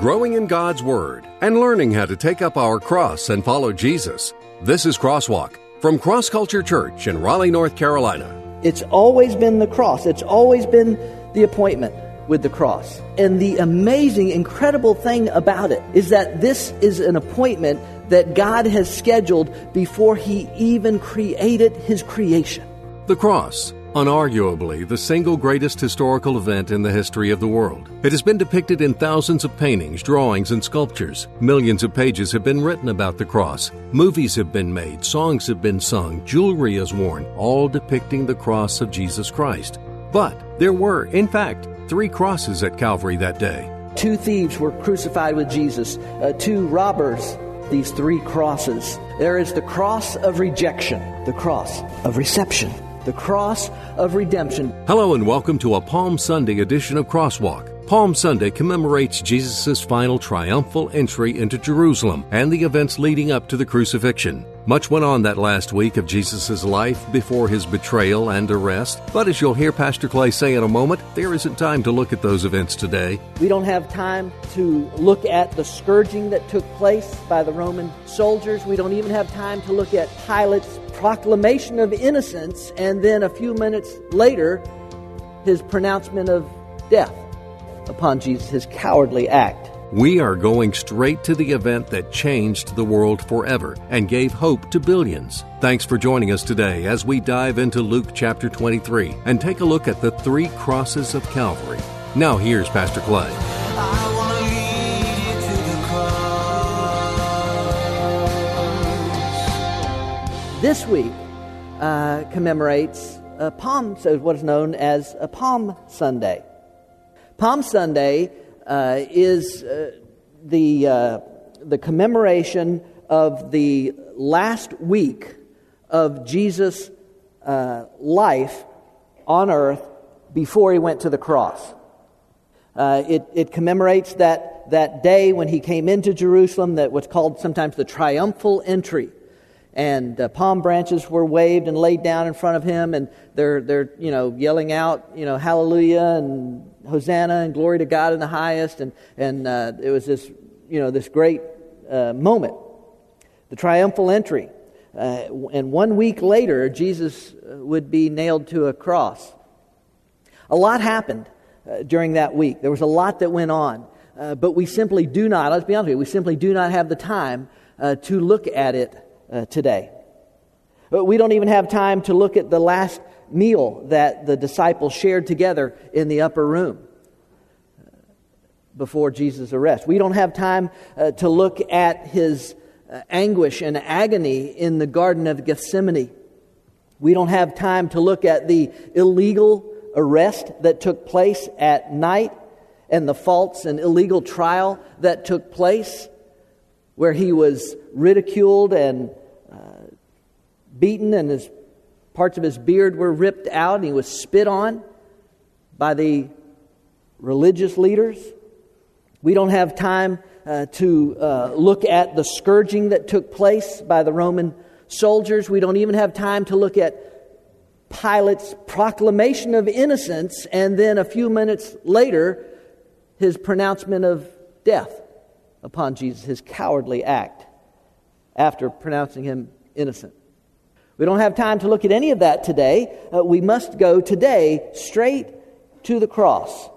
growing in God's Word, and learning how to take up our cross and follow Jesus. This is Crosswalk from Cross Culture Church in Raleigh, North Carolina. It's always been the cross. It's always been the appointment with the cross. And the amazing, incredible thing about it is that this is an appointment that God has scheduled before He even created His creation. The cross, unarguably the single greatest historical event in the history of the world. It has been depicted in thousands of paintings, drawings, and sculptures. Millions of pages have been written about the cross. Movies have been made, songs have been sung, jewelry is worn, all depicting the cross of Jesus Christ. But there were, in fact, 3 crosses at Calvary that day. 2 thieves were crucified with Jesus, 2 robbers. These 3 crosses. There is the cross of rejection, the cross of reception, the cross of redemption. Hello and welcome to a Palm Sunday edition of Crosswalk. Palm Sunday commemorates Jesus' final triumphal entry into Jerusalem and the events leading up to the crucifixion. Much went on that last week of Jesus' life before His betrayal and arrest, but as you'll hear Pastor Clay say in a moment, there isn't time to look at those events today. We don't have time to look at the scourging that took place by the Roman soldiers. We don't even have time to look at Pilate's proclamation of innocence, and then a few minutes later, his pronouncement of death upon Jesus, his cowardly act. We are going straight to the event that changed the world forever and gave hope to billions. Thanks for joining us today as we dive into Luke chapter 23 and take a look at the 3 crosses of Calvary. Now here's Pastor Clay. This week commemorates what is known as a Palm Sunday. Palm Sunday is the commemoration of the last week of Jesus' life on earth before He went to the cross. It commemorates that day when He came into Jerusalem, that what's called sometimes the triumphal entry. And palm branches were waved and laid down in front of Him, and they're yelling out, hallelujah and Hosanna and glory to God in the highest, and it was this great moment, the triumphal entry. And 1 week later, Jesus would be nailed to a cross. A lot happened during that week. There was a lot that went on, but we simply do not. Let's be honest with you. We simply do not have the time to look at it today. But we don't even have time to look at the last meal that the disciples shared together in the upper room before Jesus' arrest. We don't have time to look at His anguish and agony in the Garden of Gethsemane. We don't have time to look at the illegal arrest that took place at night and the false and illegal trial that took place, where He was ridiculed and beaten, and his parts of His beard were ripped out, and He was spit on by the religious leaders. We don't have time to look at the scourging that took place by the Roman soldiers. We don't even have time to look at Pilate's proclamation of innocence, and then a few minutes later, his pronouncement of death upon Jesus, his cowardly act after pronouncing Him innocent. We don't have time to look at any of that today. We must go today straight to the cross.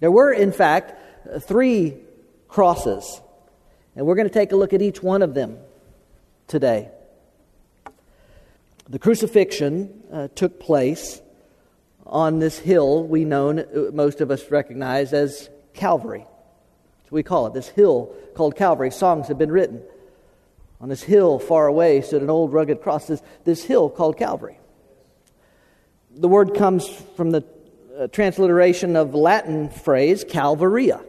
There were, in fact, 3 crosses, and we're going to take a look at each one of them today. The crucifixion took place on this hill most of us recognize as Calvary. We call it this hill called Calvary. Songs have been written. On this hill far away stood an old rugged cross. This hill called Calvary. The word comes from the transliteration of Latin phrase Calvaria.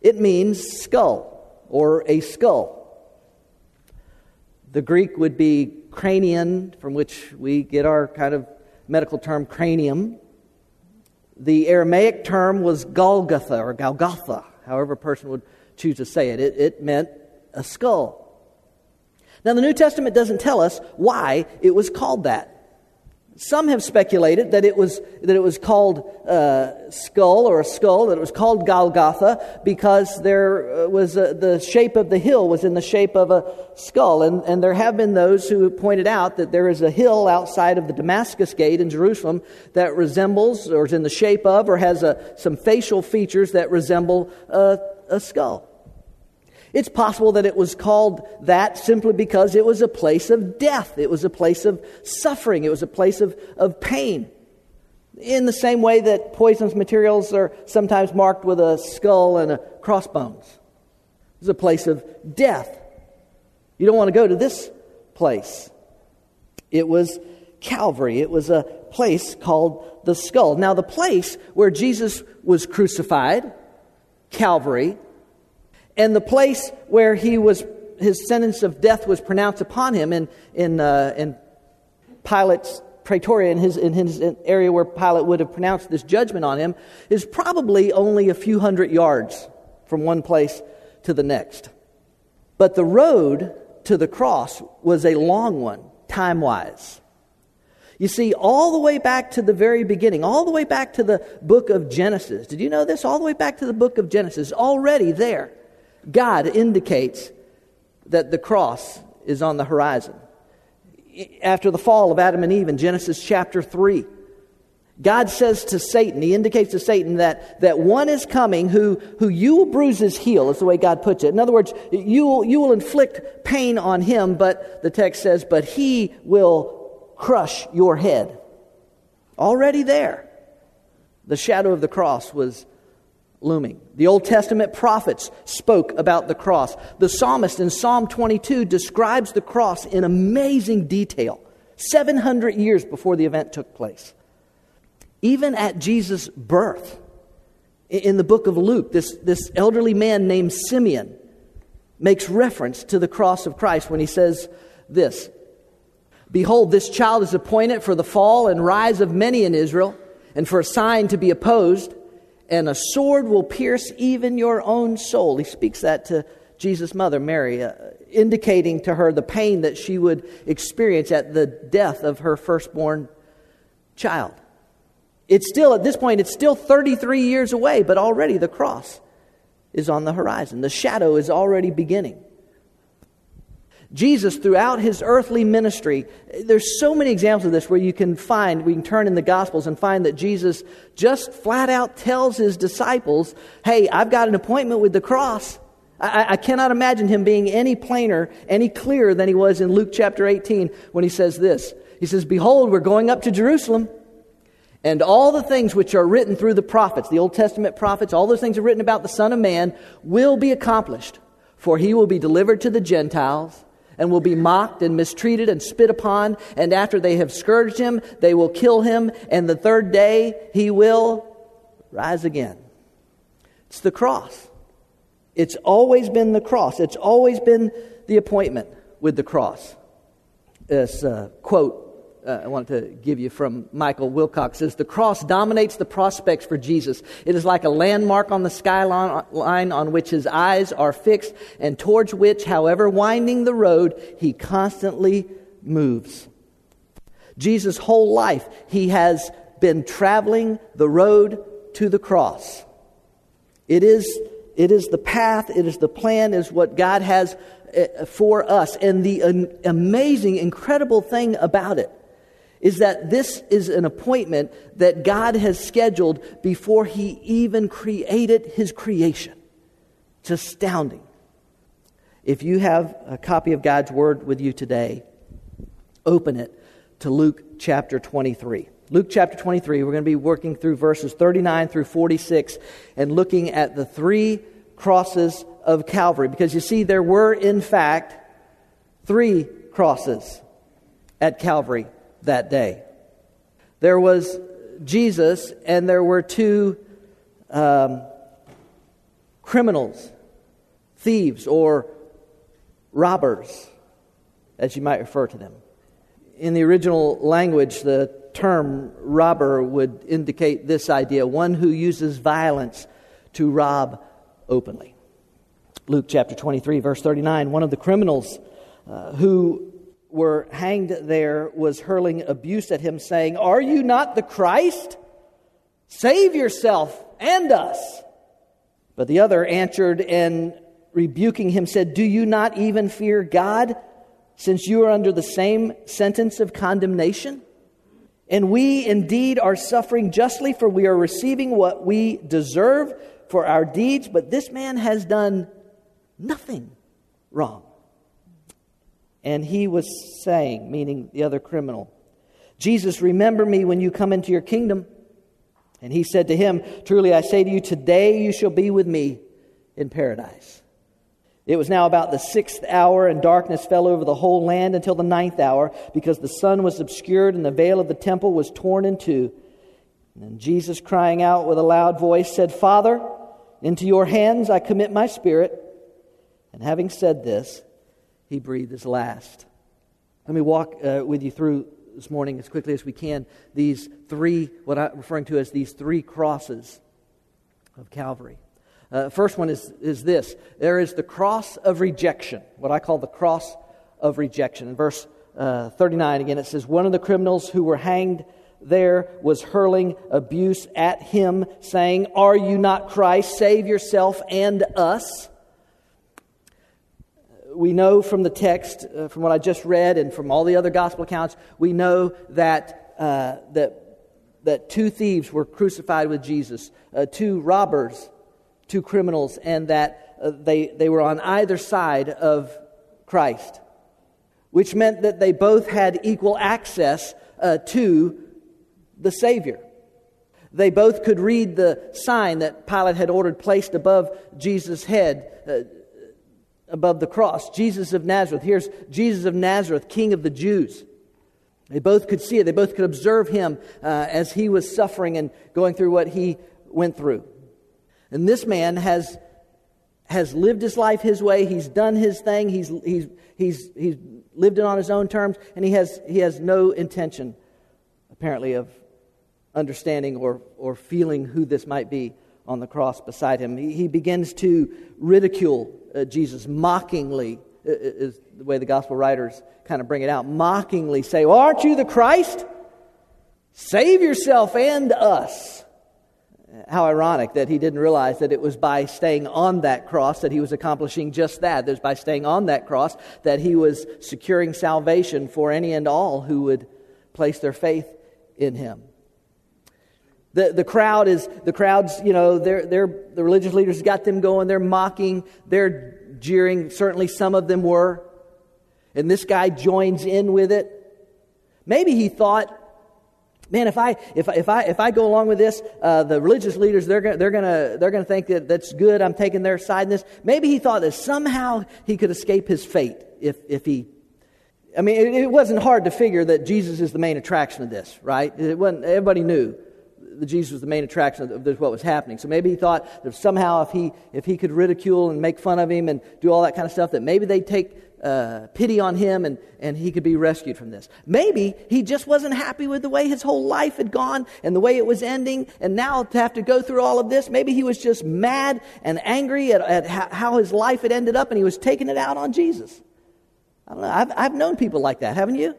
It means skull or a skull. The Greek would be cranion, from which we get our kind of medical term cranium. The Aramaic term was Golgotha or Golgotha, however a person would choose to say it. It meant a skull. Now, the New Testament doesn't tell us why it was called that. Some have speculated that it was called skull or a skull, that it was called Golgotha because there was the shape of the hill was in the shape of a skull, and there have been those who pointed out that there is a hill outside of the Damascus Gate in Jerusalem that resembles or is in the shape of or has some facial features that resemble a skull. It's possible that it was called that simply because it was a place of death. It was a place of suffering. It was a place of pain. In the same way that poisonous materials are sometimes marked with a skull and a crossbones. It was a place of death. You don't want to go to this place. It was Calvary. It was a place called the skull. Now, the place where Jesus was crucified, Calvary, and the place where his sentence of death was pronounced upon him in Pilate's Praetoria, in his area where Pilate would have pronounced this judgment on him, is probably only a few hundred yards from one place to the next. But the road to the cross was a long one, time-wise. You see, all the way back to the very beginning, all the way back to the book of Genesis. Did you know this? All the way back to the book of Genesis, already there, God indicates that the cross is on the horizon. After the fall of Adam and Eve in Genesis chapter 3, God says to Satan, he indicates to Satan that one is coming who you will bruise his heel, is the way God puts it. In other words, you will inflict pain on him, but the text says, but he will crush your head. Already there, the shadow of the cross was looming. The Old Testament prophets spoke about the cross. The psalmist in Psalm 22 describes the cross in amazing detail, 700 years before the event took place. Even at Jesus' birth, in the book of Luke, this elderly man named Simeon makes reference to the cross of Christ when he says this, "Behold, this child is appointed for the fall and rise of many in Israel, and for a sign to be opposed, and a sword will pierce even your own soul." He speaks that to Jesus' mother, Mary, indicating to her the pain that she would experience at the death of her firstborn child. At this point, it's still 33 years away, but already the cross is on the horizon. The shadow is already beginning. Jesus, throughout his earthly ministry, there's so many examples of this where we can turn in the Gospels and find that Jesus just flat out tells his disciples, hey, I've got an appointment with the cross. I cannot imagine him being any plainer, any clearer than he was in Luke chapter 18 when he says this. He says, "Behold, we're going up to Jerusalem, and all the things which are written through the prophets," the Old Testament prophets, all those things are written about the Son of Man, "will be accomplished, for he will be delivered to the Gentiles, and will be mocked and mistreated and spit upon. And after they have scourged him, they will kill him. And the third day he will rise again." It's the cross. It's always been the cross. It's always been the appointment with the cross. This quote I wanted to give you from Michael Wilcox says, "The cross dominates the prospects for Jesus. It is like a landmark on the skyline on which his eyes are fixed and towards which, however winding the road, he constantly moves." Jesus' whole life, he has been traveling the road to the cross. It is the path, it is the plan, it is what God has for us. And the amazing, incredible thing about it is that this is an appointment that God has scheduled before he even created his creation. It's astounding. If you have a copy of God's Word with you today, open it to Luke chapter 23. Luke chapter 23, we're going to be working through verses 39 through 46 and looking at the three crosses of Calvary. Because you see, there were, in fact, three crosses at Calvary that day. There was Jesus, and there were two criminals, thieves, or robbers, as you might refer to them. In the original language, the term robber would indicate this idea: one who uses violence to rob openly. Luke chapter 23, verse 39, one of the criminals who were hanged there was hurling abuse at him, saying, "Are you not the Christ? Save yourself and us." But the other answered and rebuking him said, "Do you not even fear God, since you are under the same sentence of condemnation? And we indeed are suffering justly, for we are receiving what we deserve for our deeds, but this man has done nothing wrong." And he was saying, meaning the other criminal, "Jesus, remember me when you come into your kingdom." And he said to him, "Truly I say to you, today you shall be with me in paradise." It was now about the 6th hour, and darkness fell over the whole land until the 9th hour, because the sun was obscured and the veil of the temple was torn in two. And then Jesus, crying out with a loud voice, said, "Father, into your hands I commit my spirit." And having said this, he breathed his last. Let me walk with you through this morning as quickly as we can these three, what I'm referring to as these three crosses of Calvary. First one is this. There is the cross of rejection, what I call the cross of rejection. In verse 39, again, it says, "One of the criminals who were hanged there was hurling abuse at him, saying, 'Are you not Christ? Save yourself and us.'" We know from the text, from what I just read and from all the other gospel accounts, we know that that two thieves were crucified with Jesus, two robbers, two criminals, and that they were on either side of Christ, which meant that they both had equal access to the Savior. They both could read the sign that Pilate had ordered placed above Jesus' head, above the cross: "Jesus of Nazareth." Here's Jesus of Nazareth, King of the Jews. They both could see it. They both could observe him as he was suffering and going through what he went through. And this man has lived his life his way. He's done his thing. He's lived it on his own terms, and he has no intention, apparently, of understanding or feeling who this might be on the cross beside him. He begins to ridicule Jesus, mockingly is the way the gospel writers kind of bring it out. Mockingly say, "Well, aren't you the Christ? Save yourself and us." How ironic that he didn't realize that it was by staying on that cross that he was accomplishing just that. It was by staying on that cross that he was securing salvation for any and all who would place their faith in him. The crowds, you know, the religious leaders got them going. They're mocking, they're jeering. Certainly some of them were. And this guy joins in with it. Maybe he thought, man, if I go along with this, the religious leaders, they're gonna think that that's good. I'm taking their side in this. Maybe he thought that somehow he could escape his fate if he. I mean, it wasn't hard to figure that Jesus is the main attraction of this, right? It wasn't. Everybody knew that Jesus was the main attraction of this, what was happening. So maybe he thought that somehow if he could ridicule and make fun of him and do all that kind of stuff, that maybe they'd take pity on him and he could be rescued from this. Maybe he just wasn't happy with the way his whole life had gone and the way it was ending, and now to have to go through all of this, maybe he was just mad and angry at how his life had ended up, and he was taking it out on Jesus. I don't know. I've known people like that, haven't you?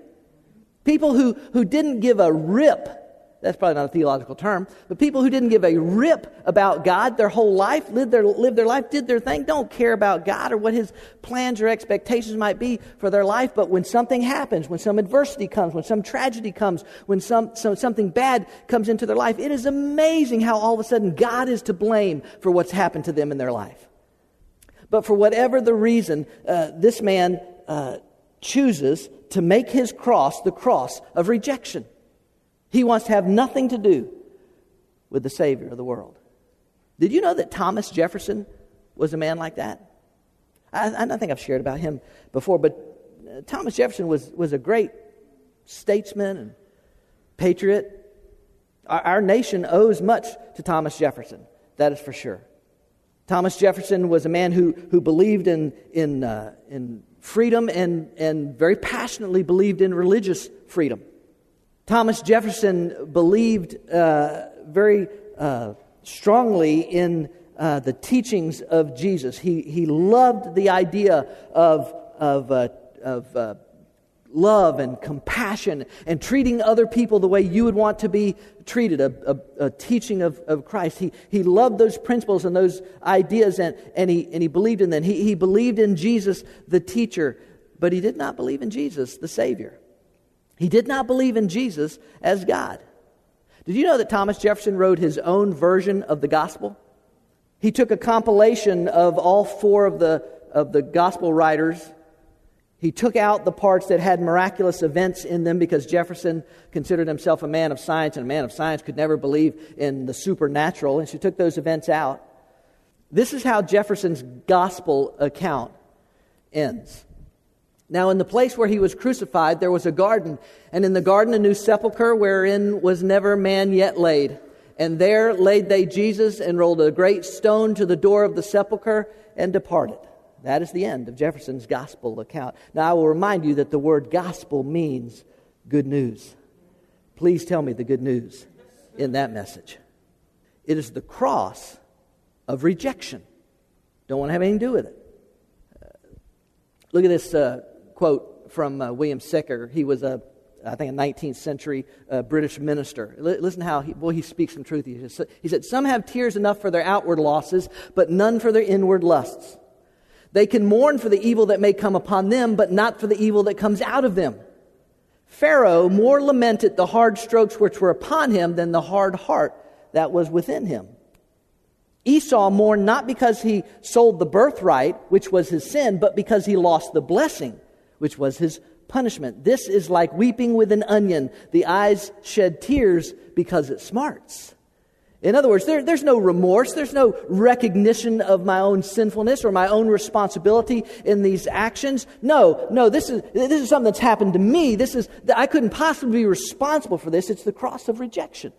People who didn't give a rip. That's probably not a theological term, but people who didn't give a rip about God their whole life, lived their life, did their thing, don't care about God or what his plans or expectations might be for their life. But when something happens, when some adversity comes, when some tragedy comes, when something bad comes into their life, it is amazing how all of a sudden God is to blame for what's happened to them in their life. But for whatever the reason, this man chooses to make his cross the cross of rejection. He wants to have nothing to do with the Savior of the world. Did you know that Thomas Jefferson was a man like that? I think I've shared about him before, but Thomas Jefferson was a great statesman and patriot. Our nation owes much to Thomas Jefferson, that is for sure. Thomas Jefferson was a man who believed in freedom and very passionately believed in religious freedom. Thomas Jefferson believed very strongly in the teachings of Jesus. He loved the idea of love and compassion and treating other people the way you would want to be treated, a teaching of Christ. He loved those principles and those ideas, and he believed in them. He believed in Jesus, the teacher, but he did not believe in Jesus, the Savior. He did not believe in Jesus as God. Did you know that Thomas Jefferson wrote his own version of the gospel? He took a compilation of all four of the gospel writers. He took out the parts that had miraculous events in them because Jefferson considered himself a man of science, and a man of science could never believe in the supernatural, and so he took those events out. This is how Jefferson's gospel account ends. Now, in the place where he was crucified, there was a garden, and in the garden a new sepulchre wherein was never man yet laid. And there laid they Jesus, and rolled a great stone to the door of the sepulchre, and departed. That is the end of Jefferson's gospel account. Now, I will remind you that the word gospel means good news. Please tell me the good news in that message. It is the cross of rejection. Don't want to have anything to do with it. Look at this quote from William Secker. He was a 19th century British minister. Listen how he speaks some truth. He said, "Some have tears enough for their outward losses, but none for their inward lusts. They can mourn for the evil that may come upon them, but not for the evil that comes out of them. Pharaoh more lamented the hard strokes which were upon him than the hard heart that was within him. Esau mourned not because he sold the birthright, which was his sin, but because he lost the blessing, which was his punishment. This is like weeping with an onion. The eyes shed tears because it smarts." In other words, there's no remorse. There's no recognition of my own sinfulness or my own responsibility in these actions. No, this is something that's happened to me. I couldn't possibly be responsible for this. It's the cross of rejection.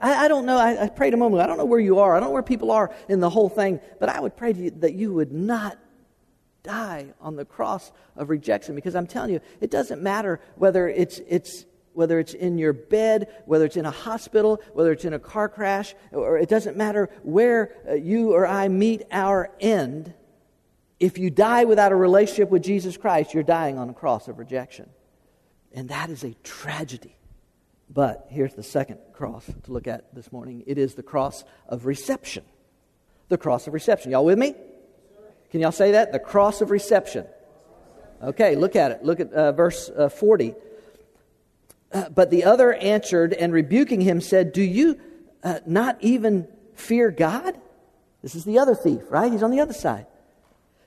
I don't know. I prayed a moment ago. I don't know where you are. I don't know where people are in the whole thing. But I would pray to you that you would not die on the cross of rejection, because I'm telling you, it doesn't matter whether it's in your bed, whether it's in a hospital, whether it's in a car crash, or it doesn't matter where you or I meet our end. If you die without a relationship with Jesus Christ, you're dying on a cross of rejection, and that is a tragedy. But here's the second cross to look at this morning. It is the cross of reception. The cross of reception. Y'all with me? Can y'all say that? The cross of reception. Okay, look at it. Look at verse 40. But the other answered and rebuking him said, "Do you not even fear God?" This is the other thief, right? He's on the other side.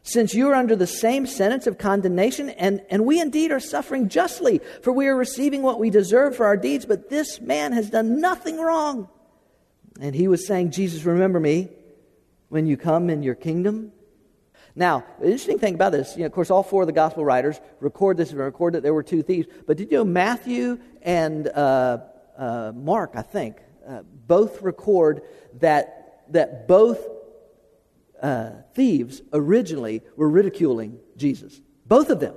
"Since you are under the same sentence of condemnation, and we indeed are suffering justly, for we are receiving what we deserve for our deeds, but this man has done nothing wrong." And he was saying, "Jesus, remember me when you come in your kingdom." Now, the interesting thing about this, of course, all four of the gospel writers record that there were two thieves. But did you know Matthew and Mark, I think, both record that both thieves originally were ridiculing Jesus. Both of them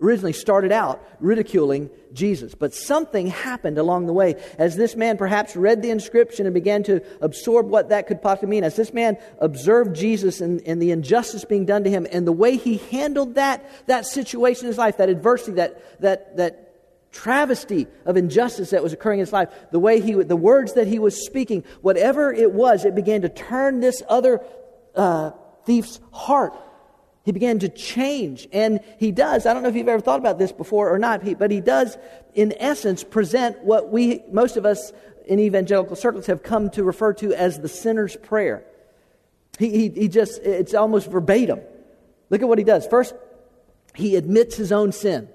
originally started out ridiculing Jesus. But something happened along the way. As this man perhaps read the inscription and began to absorb what that could possibly mean, as this man observed Jesus and the injustice being done to him, and the way he handled that situation in his life, that adversity, that travesty of injustice that was occurring in his life, the way the words that he was speaking, whatever it was, it began to turn this other thief's heart. He began to change, and he does. I don't know if you've ever thought about this before or not, but he does, in essence, present what most of us in evangelical circles have come to refer to as the sinner's prayer. He just, it's almost verbatim. Look at what he does. First, he admits his own sin.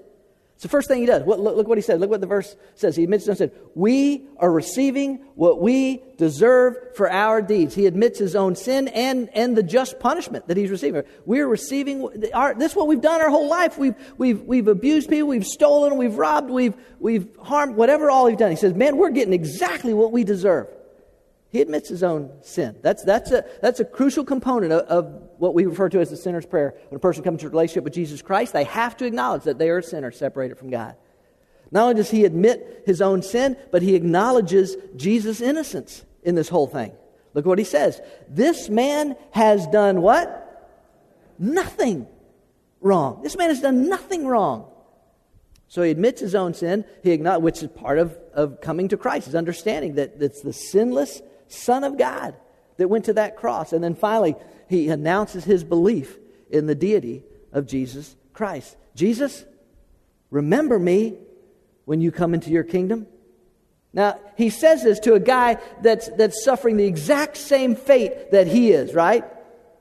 It's the first thing he does. Look what he said. Look what the verse says. He admits his own sin. We are receiving what we deserve for our deeds. He admits his own sin and the just punishment that he's receiving. We're receiving this is what we've done our whole life. We've abused people. We've stolen. We've robbed. We've harmed. Whatever all we've done. He says, man, we're getting exactly what we deserve. He admits his own sin. That's a crucial component of what we refer to as the sinner's prayer. When a person comes into a relationship with Jesus Christ, they have to acknowledge that they are a sinner separated from God. Not only does he admit his own sin, but he acknowledges Jesus' innocence in this whole thing. Look what he says. This man has done what? Nothing wrong. This man has done nothing wrong. So he admits his own sin, which is part of coming to Christ, is understanding that it's the sinless Son of God that went to that cross. And then finally, he announces his belief in the deity of Jesus Christ. Jesus, remember me when you come into your kingdom. Now, he says this to a guy that's suffering the exact same fate that he is, right?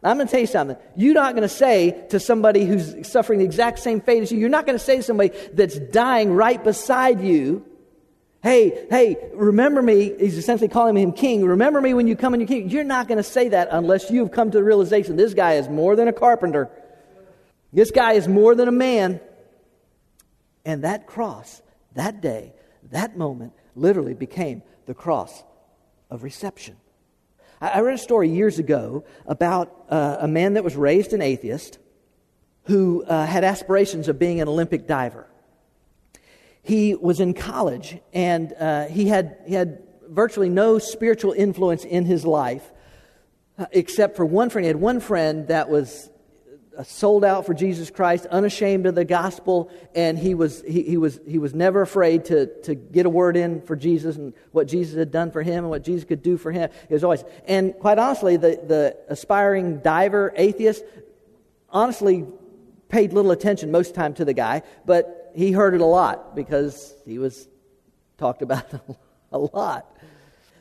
I'm going to tell you something. You're not going to say to somebody who's suffering the exact same fate as you, you're not going to say to somebody that's dying right beside you, hey, remember me. He's essentially calling him king. Remember me when you come in your kingdom. You're not going to say that unless you've come to the realization this guy is more than a carpenter. This guy is more than a man. And that cross, that day, that moment, literally became the cross of reception. I read a story years ago about a man that was raised an atheist who had aspirations of being an Olympic diver. He was in college, and he had virtually no spiritual influence in his life, except for one friend. He had one friend that was sold out for Jesus Christ, unashamed of the gospel, and he was never afraid to get a word in for Jesus and what Jesus had done for him and what Jesus could do for him. He was always, and quite honestly, the aspiring diver atheist honestly paid little attention most of the time to the guy, but he heard it a lot because he was talked about a lot.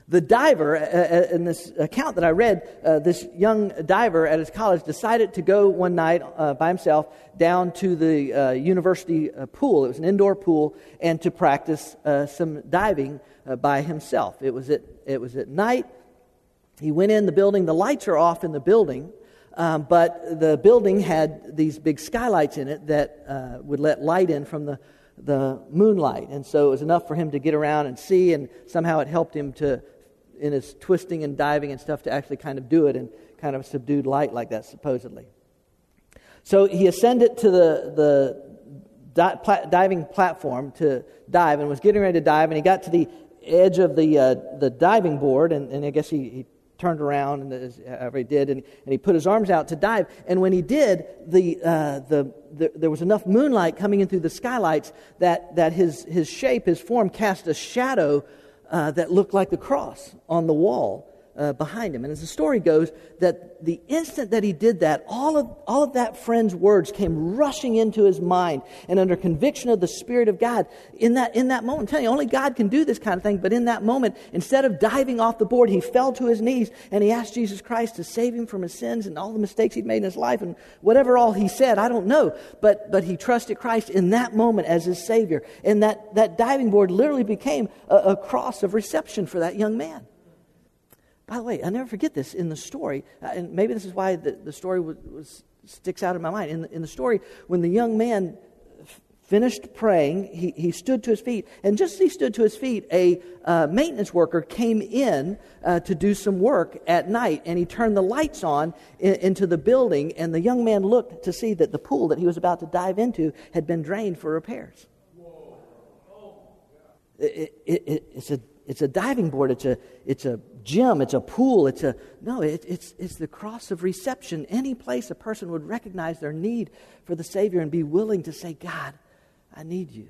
The diver, in this account that I read, this young diver at his college decided to go one night by himself down to the university pool. It was an indoor pool, and to practice some diving by himself. It was at night. He went in the building. The lights are off in the building. But the building had these big skylights in it that would let light in from the moonlight. And so it was enough for him to get around and see, and somehow it helped him to, in his twisting and diving and stuff, to actually kind of do it in kind of subdued light like that, supposedly. So he ascended to the diving platform to dive and was getting ready to dive, and he got to the edge of the diving board, and I guess he turned around, and he put his arms out to dive. And when he did, there was enough moonlight coming in through the skylights that his shape, his form, cast a shadow that looked like the cross on the wall behind him. And as the story goes, that the instant that he did that, all of that friend's words came rushing into his mind, and under conviction of the Spirit of God, in that moment, I'm telling you, only God can do this kind of thing, but in that moment, instead of diving off the board, he fell to his knees, and he asked Jesus Christ to save him from his sins and all the mistakes he'd made in his life, and whatever all he said, I don't know, but he trusted Christ in that moment as his Savior, and that diving board literally became a cross of reception for that young man. By the way, I'll never forget this in the story, and maybe this is why the story sticks out in my mind. In the story, when the young man finished praying, he stood to his feet, and just as he stood to his feet, a maintenance worker came in to do some work at night, and he turned the lights on into the building, and the young man looked to see that the pool that he was about to dive into had been drained for repairs. Whoa. Oh, yeah. It's a diving board. It's a gym. It's a pool. It's the cross of reception. Any place a person would recognize their need for the Savior and be willing to say, God, I need you.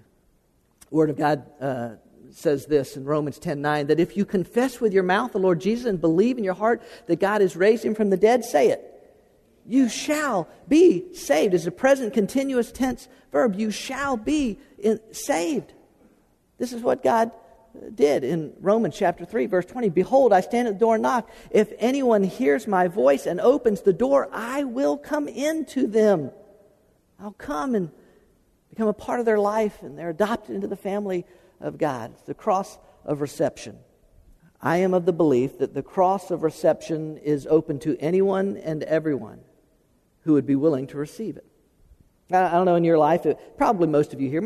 The Word of God says this in Romans 10:9, that if you confess with your mouth the Lord Jesus and believe in your heart that God has raised him from the dead, say it. You shall be saved. It's a present continuous tense verb. You shall be saved. This is what God did in Romans chapter 3, verse 20. Behold, I stand at the door and knock. If anyone hears my voice and opens the door, I will come into them. I'll come and become a part of their life, and they're adopted into the family of God. It's the cross of reception. I am of the belief that the cross of reception is open to anyone and everyone who would be willing to receive it. I don't know in your life, probably most of you here,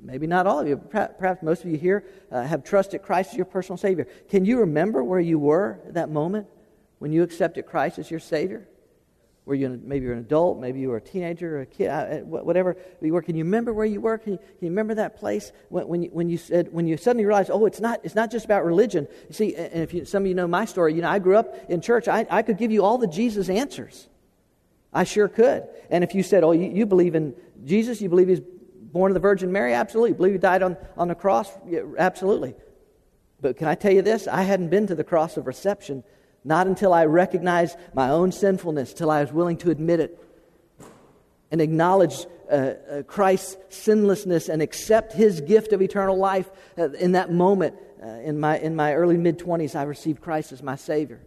maybe not all of you, perhaps most of you here have trusted Christ as your personal Savior. Can you remember where you were at that moment when you accepted Christ as your Savior? Were you maybe you were an adult, maybe you were a teenager or a kid, whatever you were. Can you remember where you were? Can you remember that place when you suddenly realized, oh, it's not just about religion. You see, and if some of you know my story, I grew up in church. I could give you all the Jesus answers. I sure could. And if you said, oh, you believe in Jesus, you believe he's born of the Virgin Mary? Absolutely. Believe he died on the cross? Yeah, absolutely. But can I tell you this? I hadn't been to the cross of reception, not until I recognized my own sinfulness, till I was willing to admit it and acknowledge Christ's sinlessness and accept his gift of eternal life. In that moment, in my early mid-20s, I received Christ as my Savior.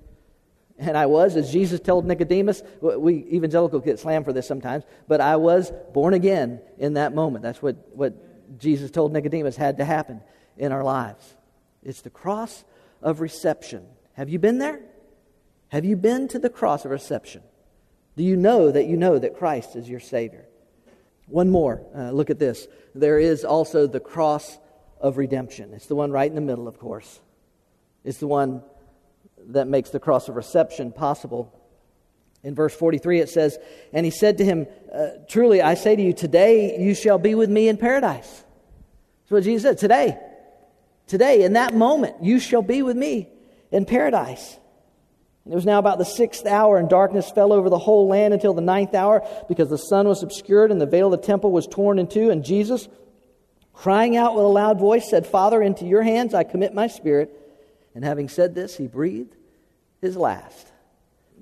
And I was, as Jesus told Nicodemus, we evangelicals get slammed for this sometimes, but I was born again in that moment. That's what Jesus told Nicodemus had to happen in our lives. It's the cross of reception. Have you been there? Have you been to the cross of reception? Do you know that Christ is your Savior? One more, look at this. There is also the cross of redemption. It's the one right in the middle, of course. It's the one that makes the cross of reception possible. In verse 43 it says, "And he said to him, truly I say to you, today you shall be with me in paradise." That's what Jesus said, today, in that moment, you shall be with me in paradise. And it was now about the 6th hour, and darkness fell over the whole land until the 9th hour, because the sun was obscured, and the veil of the temple was torn in two. And Jesus, crying out with a loud voice, said, "Father, into your hands I commit my spirit." And having said this, he breathed his last.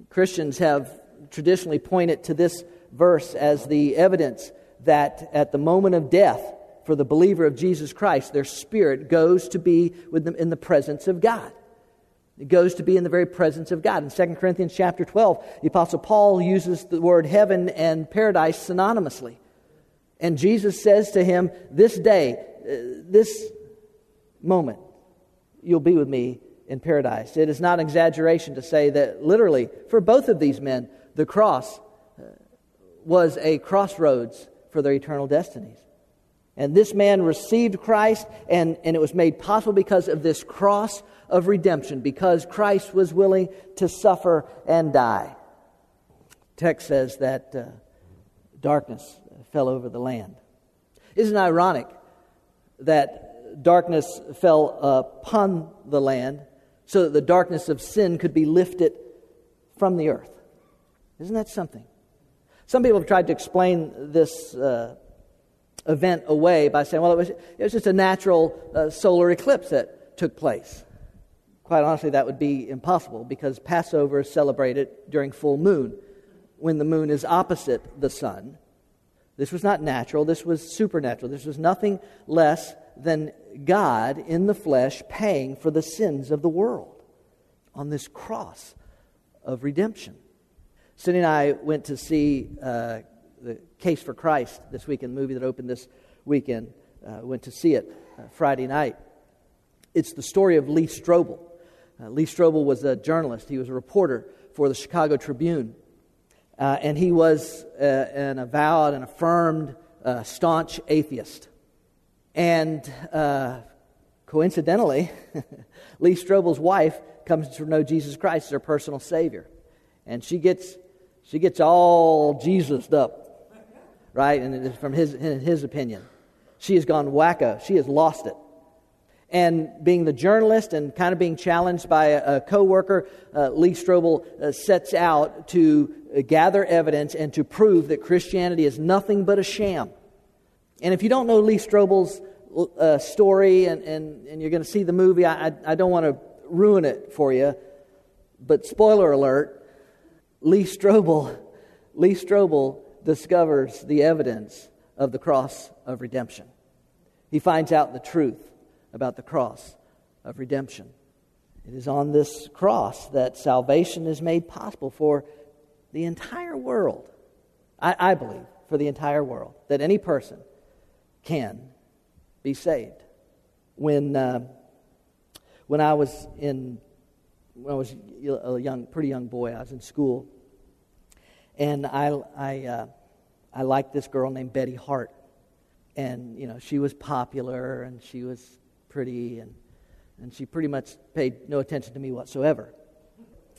Christians have traditionally pointed to this verse as the evidence that at the moment of death for the believer of Jesus Christ, their spirit goes to be with them in the presence of God. It goes to be in the very presence of God. In 2 Corinthians chapter 12, the Apostle Paul uses the word heaven and paradise synonymously. And Jesus says to him, "This day, this moment, you'll be with me in paradise." It is not an exaggeration to say that literally, for both of these men, the cross was a crossroads for their eternal destinies. And this man received Christ, and it was made possible because of this cross of redemption, because Christ was willing to suffer and die. Text says that darkness fell over the land. Isn't it ironic that darkness fell upon the land so that the darkness of sin could be lifted from the earth? Isn't that something? Some people have tried to explain this event away by saying, well, it was just a natural solar eclipse that took place. Quite honestly, that would be impossible, because Passover is celebrated during full moon, when the moon is opposite the sun. This was not natural. This was supernatural. This was nothing less than God in the flesh paying for the sins of the world on this cross of redemption. Cindy and I went to see The Case for Christ this weekend, movie that opened this weekend. Went to see it Friday night. It's the story of Lee Strobel. Lee Strobel was a journalist. He was a reporter for the Chicago Tribune. And he was an avowed and affirmed staunch atheist. And coincidentally, Lee Strobel's wife comes to know Jesus Christ as her personal Savior. And she gets all Jesused up. Right? And it is from his opinion. She has gone wacko. She has lost it. And being the journalist and kind of being challenged by a co-worker, Lee Strobel sets out to gather evidence and to prove that Christianity is nothing but a sham. And if you don't know Lee Strobel's story and you're going to see the movie, I don't want to ruin it for you. But spoiler alert, Lee Strobel discovers the evidence of the cross of redemption. He finds out the truth about the cross of redemption. It is on this cross that salvation is made possible for the entire world. I believe for the entire world, that any person can be saved. When I was a pretty young boy, I was in school. And I liked this girl named Betty Hart, and you know, she was popular and she was pretty, and she pretty much paid no attention to me whatsoever.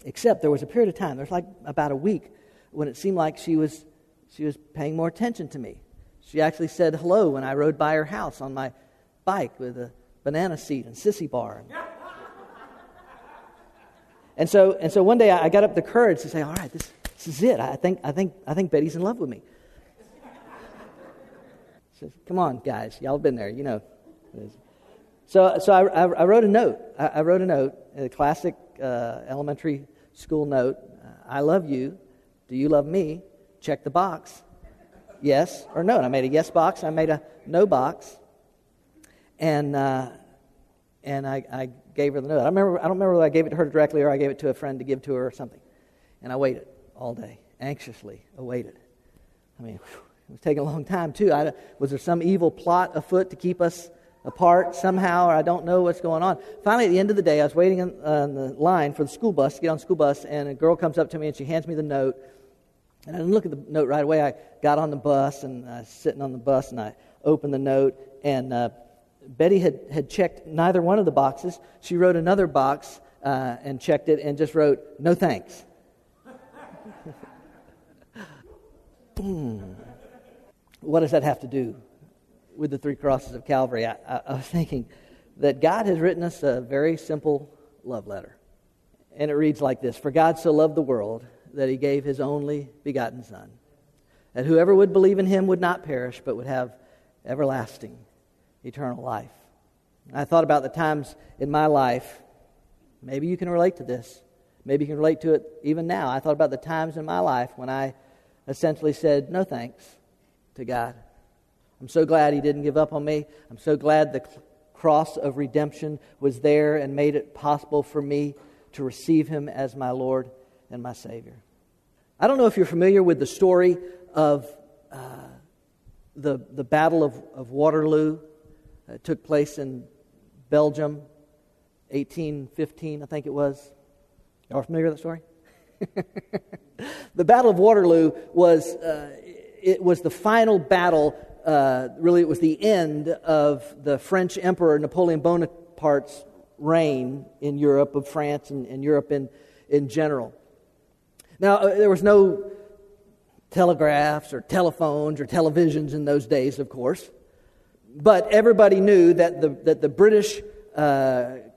Except there was a period of time, there's like about a week, when it seemed like she was paying more attention to me. She actually said hello when I rode by her house on my bike with a banana seat and sissy bar. And so one day I got up the courage to say, all right, this is it. I think Betty's in love with me. says, come on, guys, y'all have been there, you know. So I wrote a note. I wrote a note, a classic elementary school note. I love you. Do you love me? Check the box. Yes or no. And I made a yes box. I made a no box. And I gave her the note. I don't remember whether I gave it to her directly or I gave it to a friend to give to her or something. And I waited all day, anxiously awaited. I mean, it was taking a long time too. Was there some evil plot afoot to keep us apart somehow, or I don't know what's going on. Finally, at the end of the day, I was waiting on the line for the school bus, to get on the school bus, and a girl comes up to me and she hands me the note. And I didn't look at the note right away. I got on the bus and I was sitting on the bus and I opened the note. And Betty had checked neither one of the boxes. She wrote another box and checked it and just wrote, no thanks. Boom. What does that have to do with the three crosses of Calvary? I was thinking that God has written us a very simple love letter. And it reads like this: For God so loved the world that he gave his only begotten Son, that whoever would believe in him would not perish, but would have everlasting, eternal life. And I thought about the times in my life, maybe you can relate to this, maybe you can relate to it even now. I thought about the times in my life when I essentially said no thanks to God. I'm so glad he didn't give up on me. I'm so glad the cross of redemption was there and made it possible for me to receive him as my Lord and my Savior. I don't know if you're familiar with the story of the Battle of Waterloo. It took place in Belgium, 1815, I think it was. Y'all are familiar with that story? The Battle of Waterloo was it was the final battle. Really, it was the end of the French Emperor Napoleon Bonaparte's reign in Europe, of France and Europe in general. Now, there was no telegraphs or telephones or televisions in those days, of course, but everybody knew that the British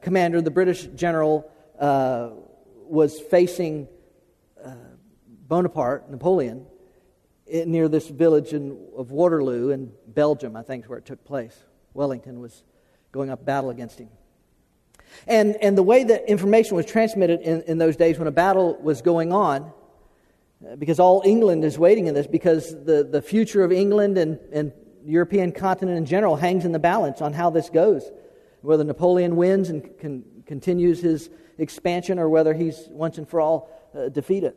commander, the British general, was facing Bonaparte, Napoleon, near this village of Waterloo in Belgium, I think is where it took place. Wellington was going up battle against him. And the way that information was transmitted in those days when a battle was going on, because all England is waiting in this, because the future of England and European continent in general hangs in the balance on how this goes, whether Napoleon wins and continues his expansion, or whether he's once and for all defeated.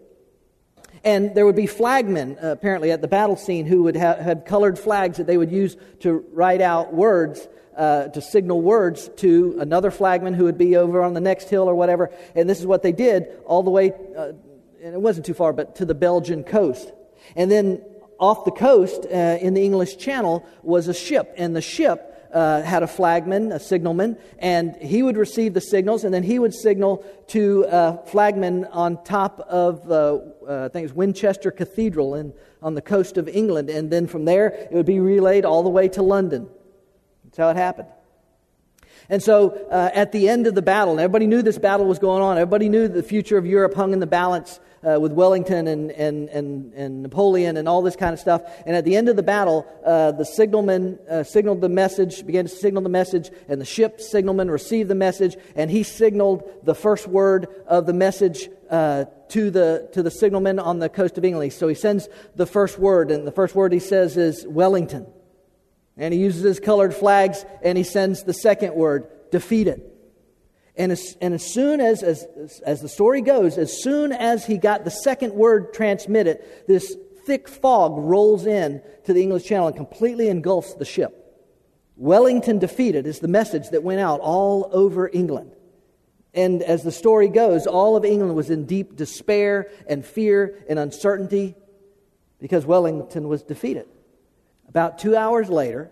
And there would be flagmen, apparently, at the battle scene who would have colored flags that they would use to write out words, to signal words to another flagman who would be over on the next hill or whatever. And this is what they did all the way, and it wasn't too far, but to the Belgian coast. And then off the coast in the English Channel was a ship. And the ship had a flagman, a signalman, and he would receive the signals, and then he would signal to a flagman on top of I think it's Winchester Cathedral on the coast of England, and then from there it would be relayed all the way to London. That's how it happened. And so at the end of the battle, and everybody knew this battle was going on, everybody knew the future of Europe hung in the balance with Wellington and Napoleon and all this kind of stuff. And at the end of the battle, the signalman signaled the message, began to signal the message, and the ship signalman received the message, and he signaled the first word of the message to the signalman on the coast of England. So he sends the first word, and the first word he says is Wellington. And he uses his colored flags, and he sends the second word, defeated. And as soon as the story goes, as soon as he got the second word transmitted, this thick fog rolls in to the English Channel and completely engulfs the ship. Wellington defeated is the message that went out all over England. And as the story goes, all of England was in deep despair and fear and uncertainty because Wellington was defeated. About 2 hours later,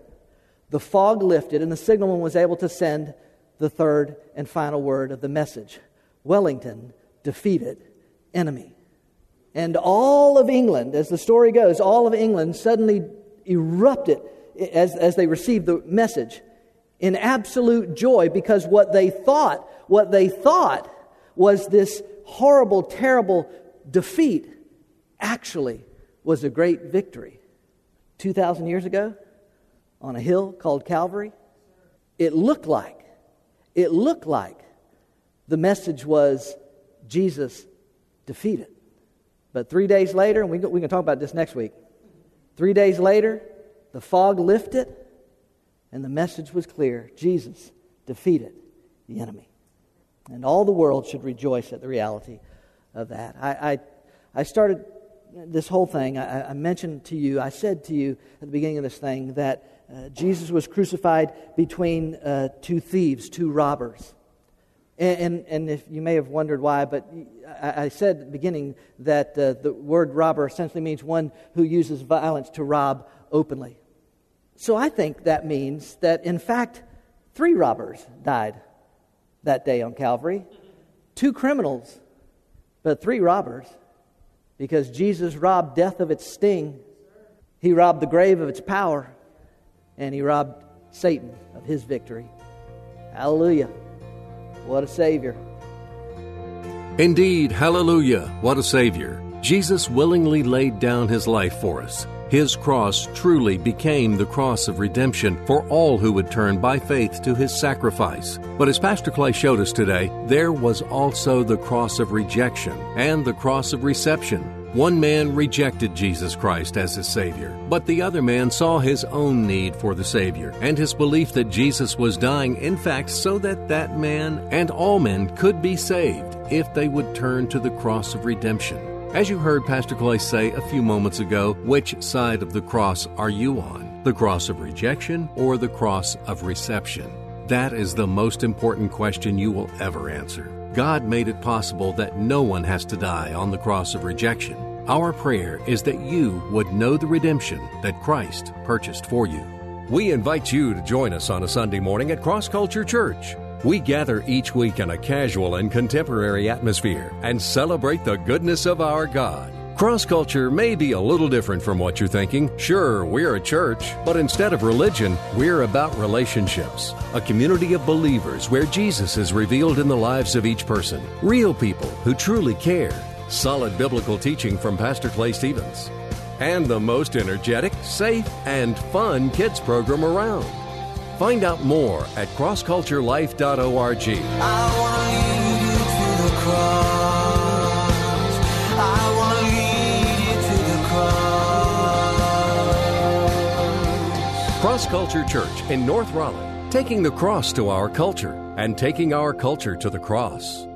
the fog lifted and the signalman was able to send the third and final word of the message. Wellington defeated enemy. And all of England, as the story goes, all of England suddenly erupted as they received the message in absolute joy, because what they thought was this horrible, terrible defeat actually was a great victory. 2,000 years ago, on a hill called Calvary, it looked like the message was Jesus defeated. But 3 days later, and we can talk about this next week, 3 days later, the fog lifted, and the message was clear. Jesus defeated the enemy. And all the world should rejoice at the reality of that. I started this whole thing. I mentioned to you, I said to you at the beginning of this thing that Jesus was crucified between two thieves, two robbers. And if you may have wondered why, but I said at the beginning that the word robber essentially means one who uses violence to rob openly. So I think that means that, in fact, three robbers died that day on Calvary. Two criminals, but three robbers, because Jesus robbed death of its sting. He robbed the grave of its power, and he robbed Satan of his victory. Hallelujah. What a Savior. Indeed, hallelujah, what a Savior. Jesus willingly laid down his life for us. His cross truly became the cross of redemption for all who would turn by faith to his sacrifice. But as Pastor Clay showed us today, there was also the cross of rejection and the cross of reception. One man rejected Jesus Christ as his Savior, but the other man saw his own need for the Savior and his belief that Jesus was dying, in fact, so that that man and all men could be saved if they would turn to the cross of redemption. As you heard Pastor Clay say a few moments ago, which side of the cross are you on? The cross of rejection or the cross of reception? That is the most important question you will ever answer. God made it possible that no one has to die on the cross of rejection. Our prayer is that you would know the redemption that Christ purchased for you. We invite you to join us on a Sunday morning at Cross Culture Church. We gather each week in a casual and contemporary atmosphere and celebrate the goodness of our God. Cross Culture may be a little different from what you're thinking. Sure, we're a church, but instead of religion, we're about relationships. A community of believers where Jesus is revealed in the lives of each person. Real people who truly care. Solid biblical teaching from Pastor Clay Stevens. And the most energetic, safe, and fun kids program around. Find out more at crossculturelife.org. I want you to the cross. Cross Culture Church in North Raleigh, taking the cross to our culture and taking our culture to the cross.